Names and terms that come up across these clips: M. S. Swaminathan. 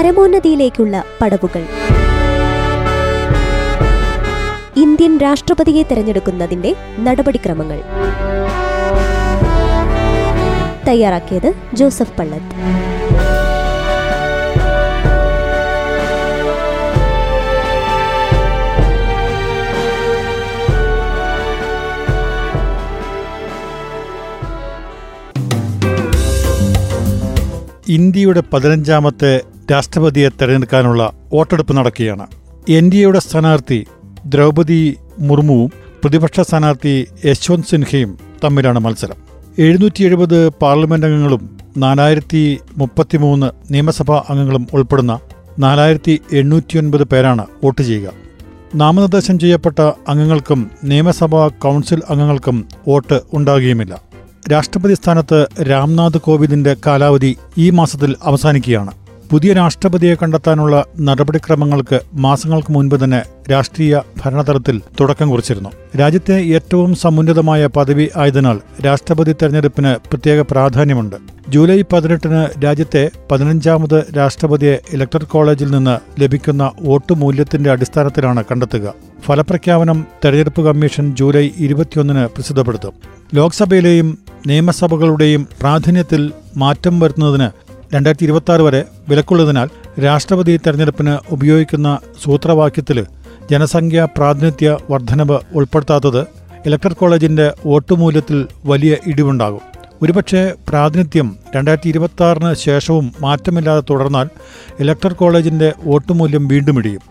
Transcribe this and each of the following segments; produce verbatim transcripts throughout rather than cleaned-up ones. പരമോന്നതിയിലേക്കുള്ള പടവുകൾ. ഇന്ത്യൻ രാഷ്ട്രപതിയെ തെരഞ്ഞെടുക്കുന്നതിന്റെ നടപടിക്രമങ്ങൾ തയ്യാറാക്കിയത് ജോസഫ് പള്ളത്ത്. ഇന്ത്യയുടെ പതിനഞ്ചാമത്തെ രാഷ്ട്രപതിയെ തെരഞ്ഞെടുക്കാനുള്ള വോട്ടെടുപ്പ് നടക്കുകയാണ്. എൻ ഡി എയുടെ സ്ഥാനാർത്ഥി ദ്രൗപദി മുർമുവും പ്രതിപക്ഷ സ്ഥാനാർത്ഥി യശ്വന്ത് സിൻഹയും തമ്മിലാണ് മത്സരം. എഴുന്നൂറ്റി എഴുപത് പാർലമെൻറ് അംഗങ്ങളും നാലായിരത്തി മുപ്പത്തി മൂന്ന് നിയമസഭാ അംഗങ്ങളും ഉൾപ്പെടുന്ന നാലായിരത്തി എണ്ണൂറ്റിയൊൻപത് പേരാണ് വോട്ട് ചെയ്യുക. നാമനിർദ്ദേശം ചെയ്യപ്പെട്ട അംഗങ്ങൾക്കും നിയമസഭാ കൗൺസിൽ അംഗങ്ങൾക്കും വോട്ട് ഉണ്ടാകുകയുമില്ല. രാഷ്ട്രപതി സ്ഥാനത്ത് രാംനാഥ് കോവിന്ദിന്റെ കാലാവധി ഈ മാസത്തിൽ അവസാനിക്കുകയാണ്. പുതിയ രാഷ്ട്രപതിയെ കണ്ടെത്താനുള്ള നടപടിക്രമങ്ങൾക്ക് മാസങ്ങൾക്ക് മുൻപ് തന്നെ രാഷ്ട്രീയ ഭരണതലത്തിൽ തുടക്കം കുറിച്ചിരുന്നു. രാജ്യത്തെ ഏറ്റവും സമുന്നതമായ പദവി ആയതിനാൽ രാഷ്ട്രപതി തെരഞ്ഞെടുപ്പിന് പ്രത്യേക പ്രാധാന്യമുണ്ട്. ജൂലൈ പതിനെട്ടിന് രാജ്യത്തെ പതിനഞ്ചാമത് രാഷ്ട്രപതിയെ ഇലക്ടറൽ കോളേജിൽ നിന്ന് ലഭിക്കുന്ന വോട്ട് മൂല്യത്തിന്റെ അടിസ്ഥാനത്തിലാണ് കണ്ടെത്തുക. ഫലപ്രഖ്യാപനം തെരഞ്ഞെടുപ്പ് കമ്മീഷൻ ജൂലൈ ഇരുപത്തിയൊന്നിന് പ്രസിദ്ധപ്പെടുത്തും. ലോക്സഭയിലെയും നിയമസഭകളുടെയും പ്രാധാന്യത്തിൽ മാറ്റം വരുത്തുന്നതിന് രണ്ടായിരത്തി ഇരുപത്തി ആറ് വരെ വിലക്കുള്ളതിനാൽ രാഷ്ട്രപതി തെരഞ്ഞെടുപ്പിന് ഉപയോഗിക്കുന്ന സൂത്രവാക്യത്തിൽ ജനസംഖ്യാ പ്രാതിനിധ്യ വർധനവ് ഉൾപ്പെടുത്താത്തത് ഇലക്ടറൽ കോളേജിന്റെ വോട്ടുമൂല്യത്തിൽ വലിയ ഇടിവുണ്ടാകും. ഒരുപക്ഷെ പ്രാതിനിധ്യം രണ്ടായിരത്തി ഇരുപത്തി ആറിന് ശേഷവും മാറ്റമില്ലാതെ തുടർന്നാൽ ഇലക്ടറൽ കോളേജിന്റെ വോട്ടുമൂല്യം വീണ്ടും ഇടിയും.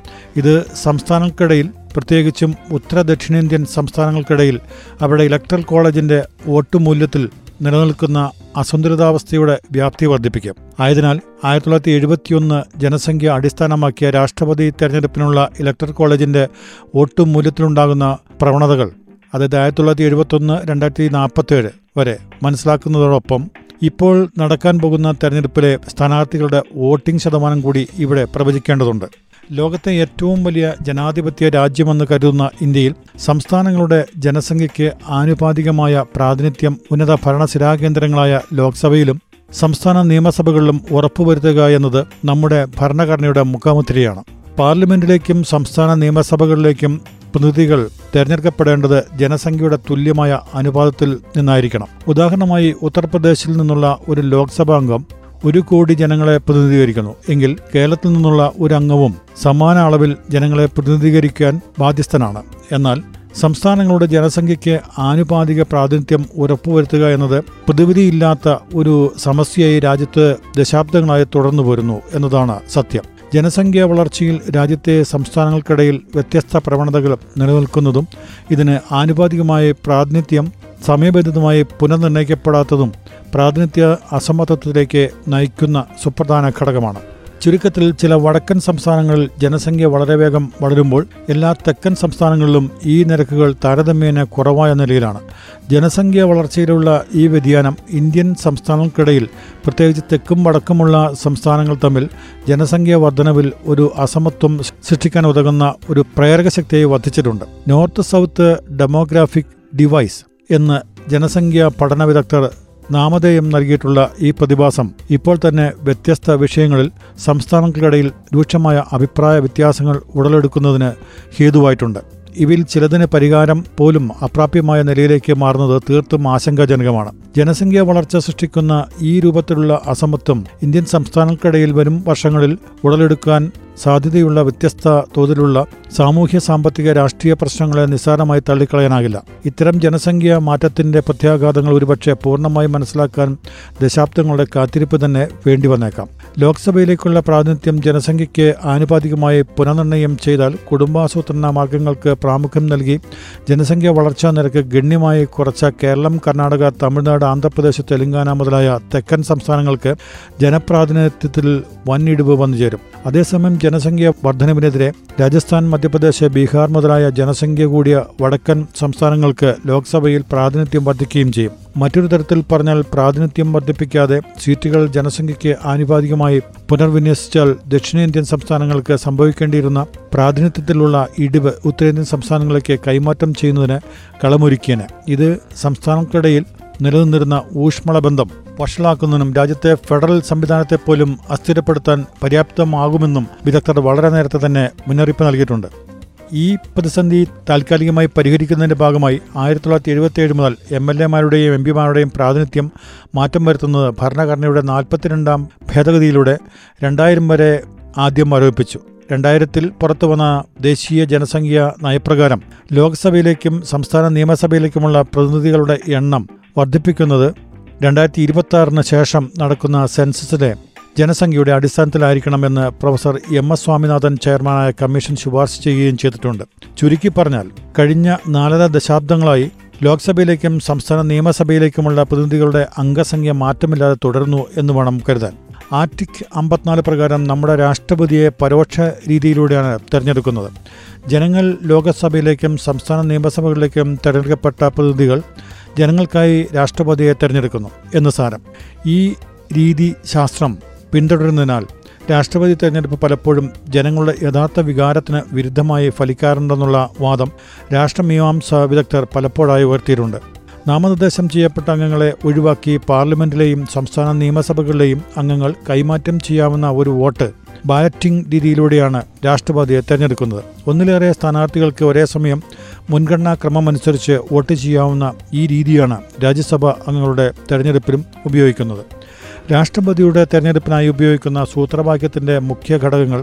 ഇത് സംസ്ഥാനങ്ങൾക്കിടയിൽ, പ്രത്യേകിച്ചും ഉത്തര ദക്ഷിണേന്ത്യൻ സംസ്ഥാനങ്ങൾക്കിടയിൽ അവരുടെ ഇലക്ടറൽ കോളേജിന്റെ വോട്ടുമൂല്യത്തിൽ നിലനിൽക്കുന്ന അസന്തുലിതാവസ്ഥയുടെ വ്യാപ്തി വർദ്ധിപ്പിക്കും. ആയതിനാൽ ആയിരത്തി തൊള്ളായിരത്തി എഴുപത്തിയൊന്ന് ജനസംഖ്യ അടിസ്ഥാനമാക്കിയ രാഷ്ട്രപതി തെരഞ്ഞെടുപ്പിനുള്ള ഇലക്ടറൽ കോളേജിന്റെ വോട്ടുമൂല്യത്തിലുണ്ടാകുന്ന പ്രവണതകൾ, അതായത് ആയിരത്തി തൊള്ളായിരത്തി എഴുപത്തൊന്ന് രണ്ടായിരത്തി നാൽപ്പത്തേഴ് വരെ മനസ്സിലാക്കുന്നതോടൊപ്പം ഇപ്പോൾ നടക്കാൻ പോകുന്ന തെരഞ്ഞെടുപ്പിലെ സ്ഥാനാർത്ഥികളുടെ വോട്ടിംഗ് ശതമാനം കൂടി ഇവിടെ പ്രവചിക്കേണ്ടതുണ്ട്. ലോകത്തെ ഏറ്റവും വലിയ ജനാധിപത്യ രാജ്യമെന്ന് കരുതുന്ന ഇന്ത്യയിൽ സംസ്ഥാനങ്ങളുടെ ജനസംഖ്യയ്ക്ക് ആനുപാതികമായ പ്രാതിനിധ്യം ഉന്നത ഭരണസിരാ കേന്ദ്രങ്ങളായ ലോക്സഭയിലും സംസ്ഥാന നിയമസഭകളിലും ഉറപ്പുവരുത്തുക എന്നത് നമ്മുടെ ഭരണഘടനയുടെ മുഖമുദ്രയാണ്. പാർലമെന്റിലേക്കും സംസ്ഥാന നിയമസഭകളിലേക്കും പ്രതിനിധികൾ തെരഞ്ഞെടുക്കപ്പെടേണ്ടത് ജനസംഖ്യയുടെ തുല്യമായ അനുപാതത്തിൽ നിന്നായിരിക്കണം. ഉദാഹരണമായി, ഉത്തർപ്രദേശിൽ നിന്നുള്ള ഒരു ലോക്സഭാംഗം ഒരു കോടി ജനങ്ങളെ പ്രതിനിധീകരിക്കുന്നു എങ്കിൽ കേരളത്തിൽ നിന്നുള്ള ഒരു അംഗവും സമാന അളവിൽ ജനങ്ങളെ പ്രതിനിധീകരിക്കാൻ ബാധ്യസ്ഥനാണ്. എന്നാൽ സംസ്ഥാനങ്ങളുടെ ജനസംഖ്യയ്ക്ക് ആനുപാതിക പ്രാതിനിധ്യം ഉറപ്പുവരുത്തുക എന്നത് പ്രതിവിധിയില്ലാത്ത ഒരു സമസ്യയായി രാജ്യത്ത് ദശാബ്ദങ്ങളായി തുടർന്നു പോരുന്നു എന്നതാണ് സത്യം. ജനസംഖ്യാ വളർച്ചയിൽ രാജ്യത്തെ സംസ്ഥാനങ്ങൾക്കിടയിൽ വ്യത്യസ്ത പ്രവണതകൾ നിലനിൽക്കുന്നതും ഇതിന് ആനുപാതികമായ പ്രാതിനിധ്യം സമയബന്ധിതമായി പുനർനിർണ്ണയിക്കപ്പെടാത്തതും പ്രാതിനിധ്യ അസമത്വത്തിലേക്ക് നയിക്കുന്ന സുപ്രധാന ഘടകമാണ്. ചുരുക്കത്തിൽ, ചില വടക്കൻ സംസ്ഥാനങ്ങളിൽ ജനസംഖ്യ വളരെ വേഗം വളരുമ്പോൾ എല്ലാ തെക്കൻ സംസ്ഥാനങ്ങളിലും ഈ നിരക്കുകൾ താരതമ്യേന കുറവായ നിലയിലാണ്. ജനസംഖ്യ വളർച്ചയിലുള്ള ഈ വ്യതിയാനം ഇന്ത്യൻ സംസ്ഥാനങ്ങൾക്കിടയിൽ, പ്രത്യേകിച്ച് തെക്കും വടക്കുമുള്ള സംസ്ഥാനങ്ങൾ തമ്മിൽ ജനസംഖ്യ വർധനവിൽ ഒരു അസമത്വം സൃഷ്ടിക്കാൻ ഉതകുന്ന ഒരു പ്രേരക ശക്തിയെ വർദ്ധിച്ചിട്ടുണ്ട്. നോർത്ത് സൗത്ത് ഡെമോഗ്രാഫിക് ഡിവൈസ് എന്ന് ജനസംഖ്യാ പഠന വിദഗ്ധർ നാമധേയം നൽകിയിട്ടുള്ള ഈ പ്രതിഭാസം ഇപ്പോൾ തന്നെ വ്യത്യസ്ത വിഷയങ്ങളിൽ സംസ്ഥാനങ്ങൾക്കിടയിൽ രൂക്ഷമായ അഭിപ്രായ വ്യത്യാസങ്ങൾ ഉടലെടുക്കുന്നതിന് ഹേതുവായിട്ടുണ്ട്. ഇവയിൽ ചിലതിന് പരിഹാരം പോലും അപ്രാപ്യമായ നിലയിലേക്ക് മാറുന്നത് തീർത്തും ആശങ്കാജനകമാണ്. ജനസംഖ്യാ വളർച്ച സൃഷ്ടിക്കുന്ന ഈ രൂപത്തിലുള്ള അസമത്വം ഇന്ത്യൻ സംസ്ഥാനങ്ങൾക്കിടയിൽ വരും വർഷങ്ങളിൽ ഉടലെടുക്കാൻ സാധ്യതയുള്ള വ്യത്യസ്ത തോതിലുള്ള സാമൂഹ്യ സാമ്പത്തിക രാഷ്ട്രീയ പ്രശ്നങ്ങളെ നിസ്സാരമായി തള്ളിക്കളയാനാകില്ല. ഇത്തരം ജനസംഖ്യാ മാറ്റത്തിന്റെ പ്രത്യാഘാതങ്ങൾ ഒരുപക്ഷെ പൂർണ്ണമായി മനസ്സിലാക്കാൻ ദശാബ്ദങ്ങളുടെ കാത്തിരിപ്പ് തന്നെ വേണ്ടി വന്നേക്കാം. ലോക്സഭയിലേക്കുള്ള പ്രാതിനിധ്യം ജനസംഖ്യയ്ക്ക് ആനുപാതികമായി പുനർനിർണ്ണയം ചെയ്താൽ കുടുംബാസൂത്രണ മാർഗങ്ങൾക്ക് പ്രാമുഖ്യം നൽകി ജനസംഖ്യാ വളർച്ചാ നിരക്ക് ഗണ്യമായി കുറച്ച കേരളം, കർണാടക, തമിഴ്നാട്, ആന്ധ്രാപ്രദേശ്, തെലങ്കാന മുതലായ തെക്കൻ സംസ്ഥാനങ്ങൾക്ക് ജനപ്രാതിനിധ്യത്തിൽ വൻ ഇടിവ് വന്നുചേരും. അതേസമയം ജനസംഖ്യ വർധനവിനെതിരെ രാജസ്ഥാൻ, മധ്യപ്രദേശ്, ബീഹാർ മുതലായ ജനസംഖ്യ കൂടിയ വടക്കൻ സംസ്ഥാനങ്ങൾക്ക് ലോക്സഭയിൽ പ്രാതിനിധ്യം വർദ്ധിക്കുകയും ചെയ്യും. മറ്റൊരു തരത്തിൽ പറഞ്ഞാൽ, പ്രാതിനിധ്യം വർദ്ധിപ്പിക്കാതെ സീറ്റുകൾ ജനസംഖ്യയ്ക്ക് ആനുപാതികമായി പുനർവിന്യസിച്ചാൽ ദക്ഷിണേന്ത്യൻ സംസ്ഥാനങ്ങൾക്ക് സംഭവിക്കേണ്ടിയിരുന്ന പ്രാതിനിധ്യത്തിലുള്ള ഇടിവ് ഉത്തരേന്ത്യൻ സംസ്ഥാനങ്ങളിലേക്ക് കൈമാറ്റം ചെയ്യുന്നതിന് കളമൊരുക്കിയന്. ഇത് സംസ്ഥാനങ്ങൾക്കിടയിൽ നിലനിന്നിരുന്ന ഊഷ്മള ബന്ധം വഷളാക്കുന്നതിനും രാജ്യത്തെ ഫെഡറൽ സംവിധാനത്തെപ്പോലും അസ്ഥിരപ്പെടുത്താൻ പര്യാപ്തമാകുമെന്നും വിദഗ്ധർ വളരെ നേരത്തെ തന്നെ മുന്നറിയിപ്പ് നൽകിയിട്ടുണ്ട്. ഈ പ്രതിസന്ധി താൽക്കാലികമായി പരിഹരിക്കുന്നതിൻ്റെ ഭാഗമായി ആയിരത്തി തൊള്ളായിരത്തി എഴുപത്തിയേഴ് മുതൽ എം എൽ എമാരുടെയും എം പിമാരുടെയും പ്രാതിനിധ്യം മാറ്റം വരുത്തുന്നത് ഭരണഘടനയുടെ നാൽപ്പത്തിരണ്ടാം ഭേദഗതിയിലൂടെ രണ്ടായിരം വരെ ആദ്യം ആരോപിച്ചു. രണ്ടായിരത്തിൽ പുറത്തു വന്ന ദേശീയ ജനസംഖ്യാ നയപ്രകാരം ലോക്സഭയിലേക്കും സംസ്ഥാന നിയമസഭയിലേക്കുമുള്ള പ്രതിനിധികളുടെ എണ്ണം വർദ്ധിപ്പിക്കുന്നത് രണ്ടായിരത്തി ഇരുപത്തി ആറിന് ശേഷം നടക്കുന്ന സെൻസസിലെ ജനസംഖ്യയുടെ അടിസ്ഥാനത്തിലായിരിക്കണമെന്ന് പ്രൊഫസർ എം എസ് സ്വാമിനാഥൻ ചെയർമാനായ കമ്മീഷൻ ശുപാർശ ചെയ്യുകയും ചെയ്തിട്ടുണ്ട്. ചുരുക്കി പറഞ്ഞാൽ കഴിഞ്ഞ നാലര ദശാബ്ദങ്ങളായി ലോക്സഭയിലേക്കും സംസ്ഥാന നിയമസഭയിലേക്കുമുള്ള പ്രതിനിധികളുടെ അംഗസംഖ്യ മാറ്റമില്ലാതെ തുടരുന്നു എന്ന് വേണം കരുതാൻ. ആർട്ടിക്കിൾ അമ്പത്തിനാല് പ്രകാരം നമ്മുടെ രാഷ്ട്രപതിയെ പരോക്ഷ രീതിയിലൂടെയാണ് തിരഞ്ഞെടുക്കുന്നത്. ജനങ്ങൾ ലോകസഭയിലേക്കും സംസ്ഥാന നിയമസഭകളിലേക്കും തിരഞ്ഞെടുക്കപ്പെട്ട പ്രതിനിധികൾ ജനങ്ങൾക്കായി രാഷ്ട്രപതിയെ തിരഞ്ഞെടുക്കുന്നു എന്ന് സാരം. ഈ രീതി ശാസ്ത്രം പിന്തുടരുന്നതിനാൽ രാഷ്ട്രപതി തെരഞ്ഞെടുപ്പ് പലപ്പോഴും ജനങ്ങളുടെ യഥാർത്ഥ വികാരത്തിന് വിരുദ്ധമായി ഫലിക്കാറുണ്ടെന്നുള്ള വാദം രാഷ്ട്രമീമാംസാ വിദഗ്ധർ പലപ്പോഴായി ഉയർത്തിയിട്ടുണ്ട്. നാമനിർദ്ദേശം ചെയ്യപ്പെട്ട അംഗങ്ങളെ ഒഴിവാക്കി പാർലമെന്റിലെയും സംസ്ഥാന നിയമസഭകളിലെയും അംഗങ്ങൾ കൈമാറ്റം ചെയ്യാവുന്ന ഒരു വോട്ട് ബാലറ്റിംഗ് രീതിയിലൂടെയാണ് രാഷ്ട്രപതിയെ തെരഞ്ഞെടുക്കുന്നത്. ഒന്നിലേറെ സ്ഥാനാർത്ഥികൾക്ക് ഒരേ സമയം മുൻഗണനാ ക്രമമനുസരിച്ച് വോട്ട് ചെയ്യാവുന്ന ഈ രീതിയാണ് രാജ്യസഭാ അംഗങ്ങളുടെ തെരഞ്ഞെടുപ്പിലും ഉപയോഗിക്കുന്നത്. രാഷ്ട്രപതിയുടെ തെരഞ്ഞെടുപ്പിനായി ഉപയോഗിക്കുന്ന സൂത്രവാക്യത്തിൻ്റെ മുഖ്യ ഘടകങ്ങൾ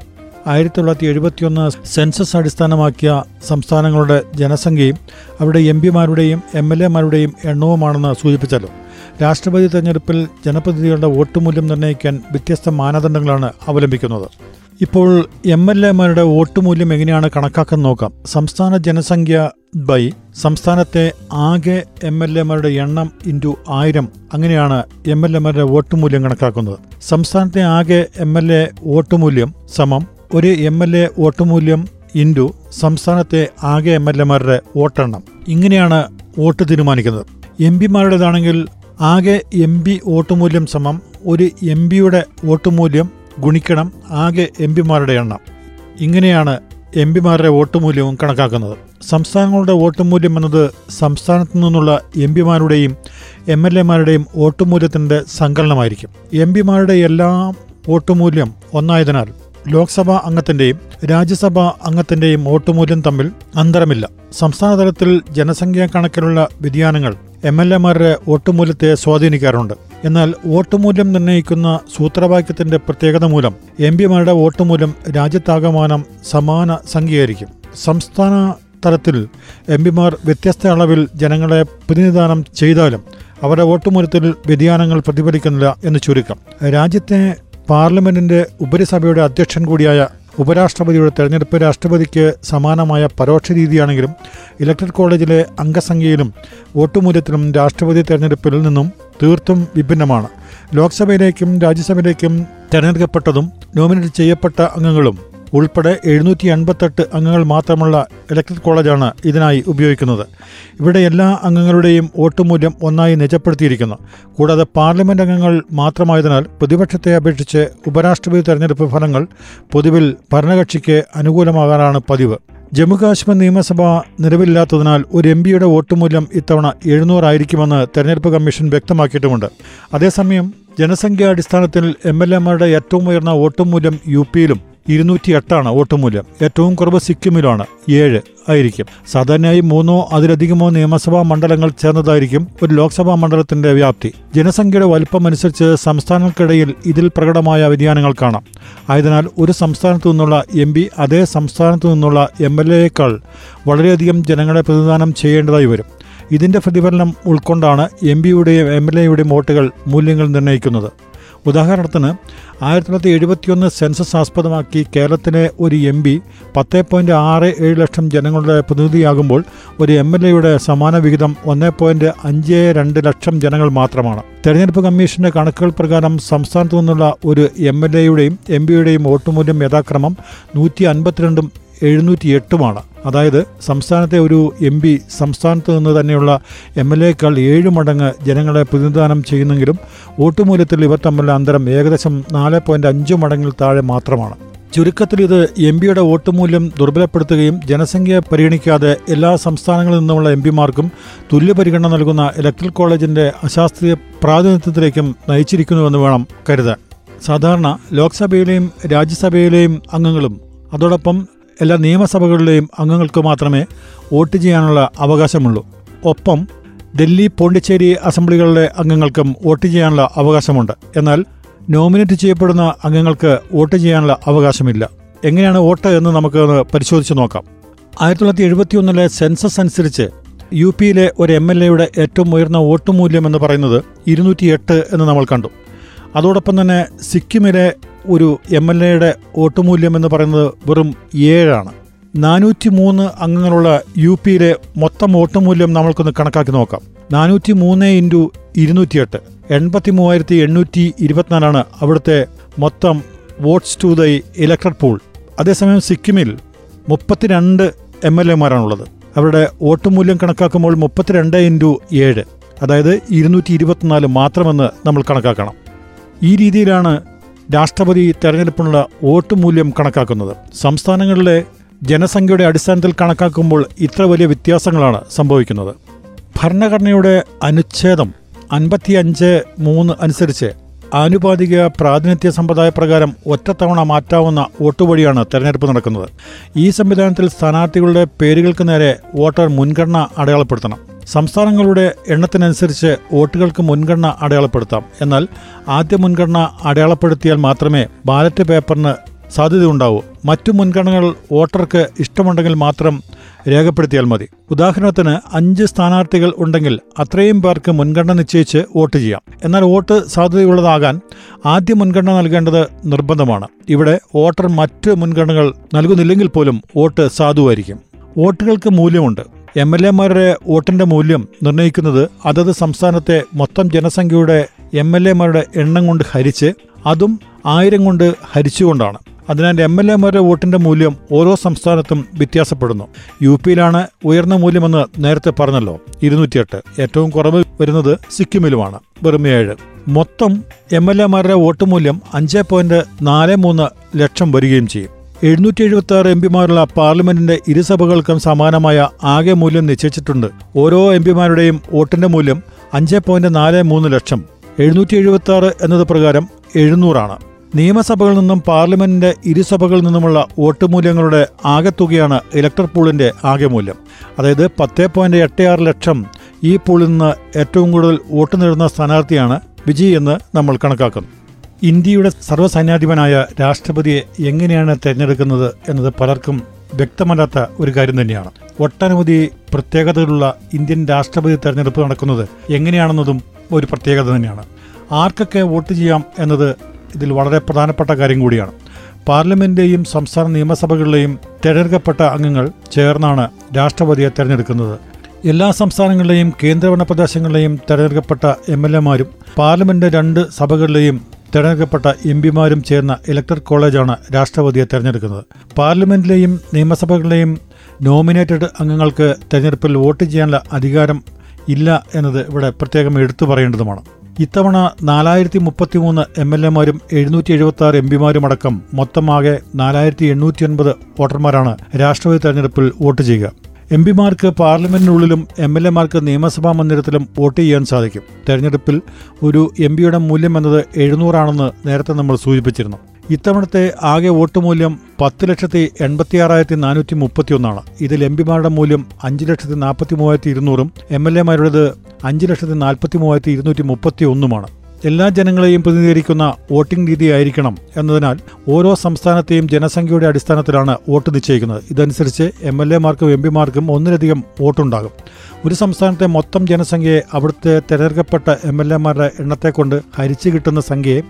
ആയിരത്തി തൊള്ളായിരത്തി എഴുപത്തിയൊന്ന് സെൻസസ് അടിസ്ഥാനമാക്കിയ സംസ്ഥാനങ്ങളുടെ ജനസംഖ്യയും അവരുടെ എം പിമാരുടെയും എം എൽ എമാരുടെയും എണ്ണവുമാണെന്ന് സൂചിപ്പിച്ചല്ലോ. രാഷ്ട്രപതി തെരഞ്ഞെടുപ്പിൽ ജനപ്രതിനിധികളുടെ വോട്ട് മൂല്യം നിർണ്ണയിക്കാൻ വ്യത്യസ്ത മാനദണ്ഡങ്ങളാണ് അവലംബിക്കുന്നത്. ഇപ്പോൾ എം എൽ എമാരുടെ വോട്ട് മൂല്യം എങ്ങനെയാണ് കണക്കാക്കാൻ നോക്കാം. സംസ്ഥാന ജനസംഖ്യ ബൈ സംസ്ഥാനത്തെ ആകെ എം എൽ എമാരുടെ എണ്ണം ഇൻറ്റു ആയിരം, അങ്ങനെയാണ് എം എൽ എമാരുടെ വോട്ട് മൂല്യം കണക്കാക്കുന്നത്. സംസ്ഥാനത്തെ ആകെ എം എൽ എ വോട്ട് മൂല്യം സമം ഒരു എം എൽ എ വോട്ട് മൂല്യം ഇൻറ്റു സംസ്ഥാനത്തെ ആകെ എം എൽ എമാരുടെ വോട്ടെണ്ണം. ഇങ്ങനെയാണ് വോട്ട് തീരുമാനിക്കുന്നത്. എം പിമാരുടേതാണെങ്കിൽ ആകെ എം പി വോട്ട് മൂല്യം സമം ഒരു എം പിയുടെ വോട്ട് മൂല്യം ഗുണിക്കണം ആകെ എം പിമാരുടെ എണ്ണം. ഇങ്ങനെയാണ് എം പിമാരുടെ വോട്ട് മൂല്യവും കണക്കാക്കുന്നത്. സംസ്ഥാനങ്ങളുടെ വോട്ട് മൂല്യം എന്നത് സംസ്ഥാനത്തു നിന്നുള്ള എം പിമാരുടെയും എം എൽ എമാരുടെയും വോട്ട് മൂല്യത്തിൻ്റെ സങ്കലനമായിരിക്കും. എം പിമാരുടെ എല്ലാ വോട്ട് മൂല്യം ഒന്നായതിനാൽ ലോക്സഭാ അംഗത്തിൻ്റെയും രാജ്യസഭാ അംഗത്തിൻ്റെയും വോട്ട് മൂല്യം തമ്മിൽ അന്തരമില്ല. സംസ്ഥാന തലത്തിൽ ജനസംഖ്യാ കണക്കിലുള്ള വ്യതിയാനങ്ങൾ എം എൽ എമാരുടെ വോട്ട് മൂല്യത്തെ സ്വാധീനിക്കാറുണ്ട്. എന്നാൽ വോട്ട് മൂല്യം നിർണ്ണയിക്കുന്ന സൂത്രവാക്യത്തിൻ്റെ പ്രത്യേകത മൂലം എം പിമാരുടെ വോട്ട് മൂല്യം രാജ്യത്താകമാനം സമാന സംഖ്യയായിരിക്കും. സംസ്ഥാന തലത്തിൽ എം പിമാർ വ്യത്യസ്ത അളവിൽ ജനങ്ങളെ പ്രതിനിധാനം ചെയ്താലും അവരുടെ വോട്ട് മൂല്യത്തിൽ വ്യതിയാനങ്ങൾ പ്രതിഫലിക്കുന്നില്ല എന്ന് ചുരുക്കം. രാജ്യത്തെ പാർലമെന്റിന്റെ ഉപരിസഭയുടെ അധ്യക്ഷൻ കൂടിയായ ഉപരാഷ്ട്രപതിയുടെ തെരഞ്ഞെടുപ്പ് രാഷ്ട്രപതിക്ക് സമാനമായ പരോക്ഷ രീതിയാണെങ്കിലും ഇലക്ട്രൽ കോളേജിലെ അംഗസംഖ്യയിലും വോട്ടുമൂല്യത്തിലും രാഷ്ട്രപതി തെരഞ്ഞെടുപ്പിൽ നിന്നും തീർത്തും വിഭിന്നമാണ്. ലോക്സഭയിലേക്കും രാജ്യസഭയിലേക്കും തെരഞ്ഞെടുക്കപ്പെട്ടതും നോമിനേറ്റ് ചെയ്യപ്പെട്ട അംഗങ്ങളും ഉൾപ്പെടെ എഴുന്നൂറ്റി എൺപത്തെട്ട് അംഗങ്ങൾ മാത്രമുള്ള ഇലക്ട്രൽ കോളേജാണ് ഇതിനായി ഉപയോഗിക്കുന്നത്. ഇവിടെ എല്ലാ അംഗങ്ങളുടെയും വോട്ടുമൂല്യം ഒന്നായി നിജപ്പെടുത്തിയിരിക്കുന്നു. കൂടാതെ പാർലമെൻറ് അംഗങ്ങൾ മാത്രമായതിനാൽ പ്രതിപക്ഷത്തെ അപേക്ഷിച്ച് ഉപരാഷ്ട്രപതി തെരഞ്ഞെടുപ്പ് ഫലങ്ങൾ പൊതുവിൽ ഭരണകക്ഷിക്ക് അനുകൂലമാകാനാണ് പതിവ്. ജമ്മുകാശ്മീർ നിയമസഭ നിലവിലില്ലാത്തതിനാൽ ഒരു എം പിയുടെ വോട്ടുമൂല്യം ഇത്തവണ എഴുന്നൂറായിരിക്കുമെന്ന് തെരഞ്ഞെടുപ്പ് കമ്മീഷൻ വ്യക്തമാക്കിയിട്ടുമുണ്ട്. അതേസമയം ജനസംഖ്യാ അടിസ്ഥാനത്തിൽ എം എൽ എമാരുടെ ഏറ്റവും ഉയർന്ന വോട്ടുമൂല്യം യു പിയിലും ഇരുന്നൂറ്റി എട്ടാണ് വോട്ടുമൂല്യം. ഏറ്റവും കുറവ് സിക്കിമിലാണ്, ഏഴ് ആയിരിക്കും. സാധാരണയായി മൂന്നോ അതിലധികമോ നിയമസഭാ മണ്ഡലങ്ങൾ ചേർന്നതായിരിക്കും ഒരു ലോക്സഭാ മണ്ഡലത്തിന്റെ വ്യാപ്തി. ജനസംഖ്യയുടെ വലുപ്പമനുസരിച്ച് സംസ്ഥാനങ്ങൾക്കിടയിൽ ഇതിൽ പ്രകടമായ വ്യതിയാനങ്ങൾ കാണാം. ആയതിനാൽ ഒരു സംസ്ഥാനത്തു നിന്നുള്ള എം പി അതേ സംസ്ഥാനത്തു നിന്നുള്ള എം എൽ എയേക്കാൾ വളരെയധികം ജനങ്ങളെ പ്രതിനിധാനം ചെയ്യേണ്ടതായി വരും. ഇതിന്റെ പ്രതിഫലനം ഉൾക്കൊണ്ടാണ് എം പിയുടെയും എം എൽ എയുടെയും വോട്ടുകൾ മൂല്യങ്ങൾ നിർണ്ണയിക്കുന്നത്. ഉദാഹരണത്തിന് ആയിരത്തി തൊള്ളായിരത്തി എഴുപത്തിയൊന്ന് സെൻസസ് ആസ്പദമാക്കി കേരളത്തിലെ ഒരു എം പി പത്ത് പോയിൻറ്റ് ആറ് ഏഴ് ലക്ഷം ജനങ്ങളുടെ പ്രതിനിധിയാകുമ്പോൾ ഒരു എം എൽ എയുടെ സമാന വിഹിതം ഒന്ന് പോയിൻറ്റ് അഞ്ച് രണ്ട് ലക്ഷം ജനങ്ങൾ മാത്രമാണ്. തെരഞ്ഞെടുപ്പ് കമ്മീഷന്റെ കണക്കുകൾ പ്രകാരം സംസ്ഥാനത്തു നിന്നുള്ള ഒരു എം എൽ എയുടെയും എം പിയുടെയും വോട്ടുമൂല്യം യഥാക്രമം നൂറ്റി അൻപത്തിരണ്ടും എഴുന്നൂറ്റി എട്ടുമാണ്. അതായത് സംസ്ഥാനത്തെ ഒരു എം പി സംസ്ഥാനത്ത് നിന്ന് തന്നെയുള്ള എം എൽ എക്കാൾ ഏഴ് മടങ്ങ് ജനങ്ങളെ പ്രതിനിധാനം ചെയ്യുന്നെങ്കിലും വോട്ടുമൂല്യത്തിൽ ഇവർ തമ്മിലുള്ള അന്തരം ഏകദേശം നാല് പോയിൻറ്റ് അഞ്ച് മടങ്ങിൽ താഴെ മാത്രമാണ്. ചുരുക്കത്തിൽ ഇത് എം പിയുടെ വോട്ട് മൂല്യം ദുർബലപ്പെടുത്തുകയും ജനസംഖ്യ പരിഗണിക്കാതെ എല്ലാ സംസ്ഥാനങ്ങളിൽ നിന്നുമുള്ള എം പിമാർക്കും തുല്യ പരിഗണന നൽകുന്ന ഇലക്ട്രൽ കോളേജിന്റെ അശാസ്ത്രീയ പ്രാതിനിധ്യത്തിലേക്കും നയിച്ചിരിക്കുന്നുവെന്ന് വേണം കരുതാൻ. സാധാരണ ലോക്സഭയിലെയും രാജ്യസഭയിലെയും അംഗങ്ങളും അതോടൊപ്പം എല്ലാ നിയമസഭകളിലെയും അംഗങ്ങൾക്ക് മാത്രമേ വോട്ട് ചെയ്യാനുള്ള അവകാശമുള്ളൂ. ഒപ്പം ഡൽഹി, പോണ്ടിച്ചേരി അസംബ്ലികളിലെ അംഗങ്ങൾക്കും വോട്ട് ചെയ്യാനുള്ള അവകാശമുണ്ട്. എന്നാൽ നോമിനേറ്റ് ചെയ്യപ്പെടുന്ന അംഗങ്ങൾക്ക് വോട്ട് ചെയ്യാനുള്ള അവകാശമില്ല. എങ്ങനെയാണ് വോട്ട് എന്ന് നമുക്ക് പരിശോധിച്ച് നോക്കാം. ആയിരത്തി തൊള്ളായിരത്തി എഴുപത്തി ഒന്നിലെ സെൻസസ് അനുസരിച്ച് യു പിയിലെ ഒരു എം എൽ എയുടെ ഏറ്റവും ഉയർന്ന വോട്ട് മൂല്യം എന്ന് പറയുന്നത് ഇരുന്നൂറ്റി എട്ട് എന്ന് നമ്മൾ കണ്ടു. അതോടൊപ്പം തന്നെ സിക്കിമിലെ ഒരു എം എൽ എയുടെ വോട്ട് മൂല്യം എന്ന് പറയുന്നത് വെറും ഏഴാണ്. നാനൂറ്റി മൂന്ന് അംഗങ്ങളുള്ള യു പിയിലെ മൊത്തം വോട്ട് മൂല്യം നമ്മൾക്കൊന്ന് കണക്കാക്കി നോക്കാം. നാനൂറ്റി മൂന്ന് ഇൻറ്റു ഇരുന്നൂറ്റിയെട്ട് എൺപത്തി മൂവായിരത്തി എണ്ണൂറ്റി ഇരുപത്തിനാലാണ് അവിടുത്തെ മൊത്തം votes to the electoral pool. അതേസമയം സിക്കിമിൽ മുപ്പത്തിരണ്ട് എം എൽ എമാരാണുള്ളത്. അവരുടെ വോട്ട് മൂല്യം കണക്കാക്കുമ്പോൾ മുപ്പത്തിരണ്ട് ഇൻറ്റു ഏഴ്, അതായത് ഇരുന്നൂറ്റി ഇരുപത്തിനാല് മാത്രമെന്ന് നമ്മൾ കണക്കാക്കണം. ഈ രീതിയിലാണ് രാഷ്ട്രപതി തെരഞ്ഞെടുപ്പിനുള്ള വോട്ട് മൂല്യം കണക്കാക്കുന്നത്. സംസ്ഥാനങ്ങളിലെ ജനസംഖ്യയുടെ അടിസ്ഥാനത്തിൽ കണക്കാക്കുമ്പോൾ ഇത്ര വലിയ വ്യത്യാസങ്ങളാണ് സംഭവിക്കുന്നത്. ഭരണഘടനയുടെ അനുച്ഛേദം അൻപത്തി അഞ്ച് മൂന്ന് അനുസരിച്ച് ആനുപാതിക പ്രാതിനിധ്യ സമ്പ്രദായ പ്രകാരം ഒറ്റത്തവണ മാറ്റാവുന്ന വോട്ട് വഴിയാണ് തെരഞ്ഞെടുപ്പ് നടക്കുന്നത്. ഈ സംവിധാനത്തിൽ സ്ഥാനാർത്ഥികളുടെ പേരുകൾക്ക് നേരെ വോട്ടർ മുൻഗണന അടയാളപ്പെടുത്തണം. സംസ്ഥാനങ്ങളുടെ എണ്ണത്തിനനുസരിച്ച് വോട്ടുകൾക്ക് മുൻഗണന അടയാളപ്പെടുത്താം. എന്നാൽ ആദ്യ മുൻഗണന അടയാളപ്പെടുത്തിയാൽ മാത്രമേ ബാലറ്റ് പേപ്പറിന് സാധ്യതയുണ്ടാവൂ. മറ്റു മുൻഗണനകൾ വോട്ടർക്ക് ഇഷ്ടമുണ്ടെങ്കിൽ മാത്രം രേഖപ്പെടുത്തിയാൽ മതി. ഉദാഹരണത്തിന് അഞ്ച് സ്ഥാനാർത്ഥികൾ ഉണ്ടെങ്കിൽ അത്രയും പേർക്ക് മുൻഗണന നിശ്ചയിച്ച് വോട്ട് ചെയ്യാം. എന്നാൽ വോട്ട് സാധ്യതയുള്ളതാകാൻ ആദ്യ മുൻഗണന നൽകേണ്ടത് നിർബന്ധമാണ്. ഇവിടെ വോട്ടർ മറ്റ് മുൻഗണനകൾ നൽകുന്നില്ലെങ്കിൽ പോലും വോട്ട് സാധുവായിരിക്കും. വോട്ടുകൾക്ക് മൂല്യമുണ്ട്. എം എൽ എമാരുടെ വോട്ടിൻ്റെ മൂല്യം നിർണ്ണയിക്കുന്നത് അതത് സംസ്ഥാനത്തെ മൊത്തം ജനസംഖ്യയുടെ എം എൽ എമാരുടെ എണ്ണം കൊണ്ട് ഹരിച്ച്, അതും ആയിരം കൊണ്ട് ഹരിച്ചുകൊണ്ടാണ്. അതിനാൽ എം എൽ എമാരുടെ വോട്ടിൻ്റെ മൂല്യം ഓരോ സംസ്ഥാനത്തും വ്യത്യാസപ്പെടുന്നു. യു പിയിലാണ് ഉയർന്ന മൂല്യമെന്ന് നേരത്തെ പറഞ്ഞല്ലോ, ഇരുന്നൂറ്റിയെട്ട്. ഏറ്റവും കുറവ് വരുന്നത് സിക്കിമിലുമാണ്, വെറും ഏഴ്. മൊത്തം എം എൽ എമാരുടെ വോട്ട് മൂല്യം അഞ്ച് പോയിൻറ്റ് നാല് മൂന്ന് ലക്ഷം വരികയും ചെയ്യും. എഴുന്നൂറ്റി എഴുപത്തി ആറ് എം പിമാരുള്ള പാർലമെന്റിന്റെ ഇരുസഭകൾക്കും സമാനമായ ആകെ മൂല്യം നിശ്ചയിച്ചിട്ടുണ്ട്. ഓരോ എം പിമാരുടെയും വോട്ടിന്റെ മൂല്യം അഞ്ച് പോയിന്റ് നാല് മൂന്ന് ലക്ഷം. എഴുന്നൂറ്റി എഴുപത്തി ആറ് എന്നത് പ്രകാരം എഴുന്നൂറാണ്. നിയമസഭകളിൽ നിന്നും പാർലമെന്റിന്റെ ഇരുസഭകളിൽ നിന്നുമുള്ള വോട്ട് മൂല്യങ്ങളുടെ ആകെത്തുകയാണ് ഇലക്ടർ പൂളിന്റെ ആകെ മൂല്യം. അതായത് പത്ത് പോയിന്റ് എട്ട് ആറ് ലക്ഷം ഈ പൂളിൽ നിന്ന് ഏറ്റവും കൂടുതൽ വോട്ട് നേടുന്ന സ്ഥാനാർത്ഥിയാണ് വിജയി എന്ന് നമ്മൾ കണക്കാക്കുന്നു. ഇന്ത്യയുടെ സർവ്വസൈന്യാധിപനായ രാഷ്ട്രപതിയെ എങ്ങനെയാണ് തിരഞ്ഞെടുക്കുന്നത് എന്നത് പലർക്കും വ്യക്തമല്ലാത്ത ഒരു കാര്യം തന്നെയാണ്. ഒട്ടനവധി പ്രത്യേകതകളുള്ള ഇന്ത്യൻ രാഷ്ട്രപതി തെരഞ്ഞെടുപ്പ് നടക്കുന്നത് എങ്ങനെയാണെന്നതും ഒരു പ്രത്യേകത തന്നെയാണ്. ആർക്കൊക്കെ വോട്ട് ചെയ്യാം എന്നത് ഇതിൽ വളരെ പ്രധാനപ്പെട്ട കാര്യം കൂടിയാണ്. പാർലമെന്റിലെയും സംസ്ഥാന നിയമസഭകളിലെയും തിരഞ്ഞെടുക്കപ്പെട്ട അംഗങ്ങൾ ചേർന്നാണ് രാഷ്ട്രപതിയെ തിരഞ്ഞെടുക്കുന്നത്. എല്ലാ സംസ്ഥാനങ്ങളിലെയും കേന്ദ്രഭരണ പ്രദേശങ്ങളിലെയും തിരഞ്ഞെടുക്കപ്പെട്ട എം എൽ എമാരും പാർലമെന്റ് രണ്ട് സഭകളിലെയും തിരഞ്ഞെടുക്കപ്പെട്ട എം പിമാരും ചേർന്ന ഇലക്ടർ കോളേജാണ് രാഷ്ട്രപതിയെ തിരഞ്ഞെടുക്കുന്നത്. പാർലമെന്റിലെയും നിയമസഭകളിലെയും നോമിനേറ്റഡ് അംഗങ്ങൾക്ക് തിരഞ്ഞെടുപ്പിൽ വോട്ട് ചെയ്യാനുള്ള അധികാരം ഇല്ല എന്നത് ഇവിടെ പ്രത്യേകം എടുത്തു പറയേണ്ടതുമാണ്. ഇത്തവണ നാലായിരത്തി മുപ്പത്തി മൂന്ന് എം എൽ എമാരും എഴുന്നൂറ്റി എഴുപത്തി ആറ് എം പിമാരുമടക്കം മൊത്തമാകെ നാലായിരത്തി എണ്ണൂറ്റി ഒൻപത് വോട്ടർമാരാണ് രാഷ്ട്രപതി തെരഞ്ഞെടുപ്പിൽ വോട്ട് ചെയ്യുക. എം പിമാർക്ക് പാർലമെന്റിനുള്ളിലും എം എൽ എമാർക്ക് നിയമസഭാ മന്ദിരത്തിലും വോട്ട് ചെയ്യാൻ സാധിക്കും. തെരഞ്ഞെടുപ്പിൽ ഒരു എം പിയുടെ മൂല്യം എന്നത് എഴുന്നൂറാണെന്ന് നേരത്തെ നമ്മൾ സൂചിപ്പിച്ചിരുന്നു. ഇത്തവണത്തെ ആകെ വോട്ട് മൂല്യം പത്ത് ലക്ഷത്തി എൺപത്തി ആറായിരത്തി നാനൂറ്റി മുപ്പത്തി ഒന്നാണ്. ഇതിൽ എം പിമാരുടെ മൂല്യം അഞ്ച് ലക്ഷത്തി നാൽപ്പത്തി മൂവായിരത്തി ഇരുന്നൂറും എം എൽ എമാരുടേത് അഞ്ച് ലക്ഷത്തി നാൽപ്പത്തി മൂവായിരത്തി ഇരുന്നൂറ്റി മുപ്പത്തി ഒന്നുമാണ്. എല്ലാ ജനങ്ങളെയും പ്രതിനിധീകരിക്കുന്ന വോട്ടിംഗ് രീതിയായിരിക്കണം എന്നതിനാൽ ഓരോ സംസ്ഥാനത്തെയും ജനസംഖ്യയുടെ അടിസ്ഥാനത്തിലാണ് വോട്ട് നിശ്ചയിക്കുന്നത്. ഇതനുസരിച്ച് എം എൽ എമാർക്കും എം പിമാർക്കും ഒന്നിലധികം വോട്ടുണ്ടാകും. ഒരു സംസ്ഥാനത്തെ മൊത്തം ജനസംഖ്യയെ അവിടുത്തെ തിരഞ്ഞെടുക്കപ്പെട്ട എം എൽ എമാരുടെ എണ്ണത്തെ കൊണ്ട് ഹരിച്ച് കിട്ടുന്ന സംഖ്യയെ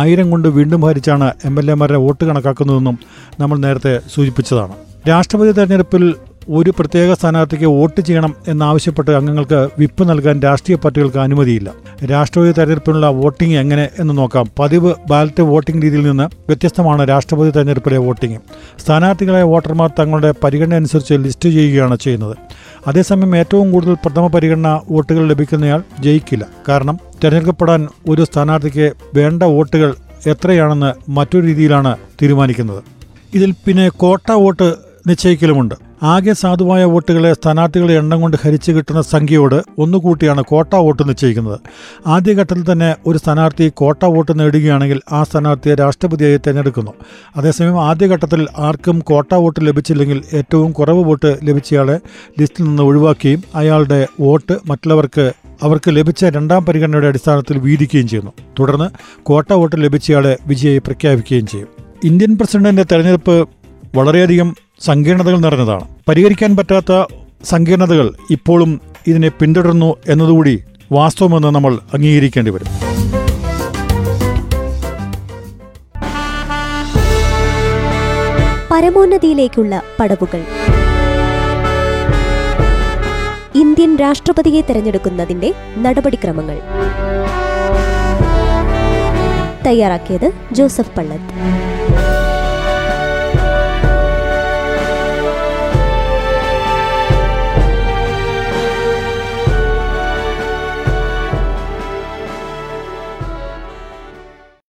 ആയിരം കൊണ്ട് വീണ്ടും ഹരിച്ചാണ് എം എൽ എമാരുടെ വോട്ട് കണക്കാക്കുന്നതെന്നും നമ്മൾ നേരത്തെ സൂചിപ്പിച്ചതാണ്. രാഷ്ട്രപതി തെരഞ്ഞെടുപ്പിൽ ഒരു പ്രത്യേക സ്ഥാനാർത്ഥിക്ക് വോട്ട് ചെയ്യണം എന്നാവശ്യപ്പെട്ട് അംഗങ്ങൾക്ക് വിപ്പ് നൽകാൻ രാഷ്ട്രീയ പാർട്ടികൾക്ക് അനുമതിയില്ല. രാഷ്ട്രപതി തെരഞ്ഞെടുപ്പിനുള്ള വോട്ടിംഗ് എങ്ങനെ എന്ന് നോക്കാം. പതിവ് ബാലറ്റ് വോട്ടിംഗ് രീതിയിൽ നിന്ന് വ്യത്യസ്തമാണ് രാഷ്ട്രപതി തെരഞ്ഞെടുപ്പിലെ വോട്ടിംഗ്. സ്ഥാനാർത്ഥികളെ വോട്ടർമാർ തങ്ങളുടെ പരിഗണന അനുസരിച്ച് ലിസ്റ്റ് ചെയ്യുകയാണ് ചെയ്യുന്നത്. അതേസമയം ഏറ്റവും കൂടുതൽ പ്രഥമ പരിഗണന വോട്ടുകൾ ലഭിക്കുന്നയാൾ ജയിക്കില്ല. കാരണം തിരഞ്ഞെടുക്കപ്പെടാൻ ഒരു സ്ഥാനാർത്ഥിക്ക് വേണ്ട വോട്ടുകൾ എത്രയാണെന്ന് മറ്റൊരു രീതിയിലാണ് തീരുമാനിക്കുന്നത്. ഇതിൽ പിന്നെ കോട്ട വോട്ട് നിശ്ചയിക്കലുമുണ്ട്. ആകെ സാധുവായ വോട്ടുകളെ സ്ഥാനാർത്ഥികളുടെ എണ്ണം കൊണ്ട് ഹരിച്ചു കിട്ടുന്ന സംഖ്യയോട് ഒന്നുകൂട്ടിയാണ് കോട്ട വോട്ട് നിശ്ചയിക്കുന്നത്. ആദ്യഘട്ടത്തിൽ തന്നെ ഒരു സ്ഥാനാർത്ഥി കോട്ട വോട്ട് നേടുകയാണെങ്കിൽ ആ സ്ഥാനാർത്ഥിയെ രാഷ്ട്രപതിയായി തിരഞ്ഞെടുക്കുന്നു. അതേസമയം ആദ്യഘട്ടത്തിൽ ആർക്കും കോട്ട വോട്ട് ലഭിച്ചില്ലെങ്കിൽ ഏറ്റവും കുറവ് വോട്ട് ലഭിച്ചയാളെ ലിസ്റ്റിൽ നിന്ന് ഒഴിവാക്കുകയും അയാളുടെ വോട്ട് മറ്റുള്ളവർക്ക് അവർക്ക് ലഭിച്ച രണ്ടാം പരിഗണനയുടെ അടിസ്ഥാനത്തിൽ വീതിക്കുകയും ചെയ്യുന്നു. തുടർന്ന് കോട്ട വോട്ട് ലഭിച്ചയാളെ വിജയി പ്രഖ്യാപിക്കുകയും ചെയ്യും. ഇന്ത്യൻ പ്രസിഡന്റിൻ്റെ തെരഞ്ഞെടുപ്പ് വളരെയധികം സങ്കീർണതകൾ നിറഞ്ഞതാണ്. പരിഹരിക്കാൻ പറ്റാത്ത സങ്കീർണതകൾ ഇപ്പോഴും ഇതിനെ പിന്തുടരുന്നു എന്നതുകൂടി വാസ്തവമെന്ന് നമ്മൾ അംഗീകരിക്കേണ്ടി വരും. പരമോന്നതിയിലേക്കുള്ള പടവുകൾ. ഇന്ത്യൻ രാഷ്ട്രപതിയെ തെരഞ്ഞെടുക്കുന്നതിന്റെ നടപടിക്രമങ്ങൾ തയ്യാറാക്കിയത് ജോസഫ് പള്ളത്ത്.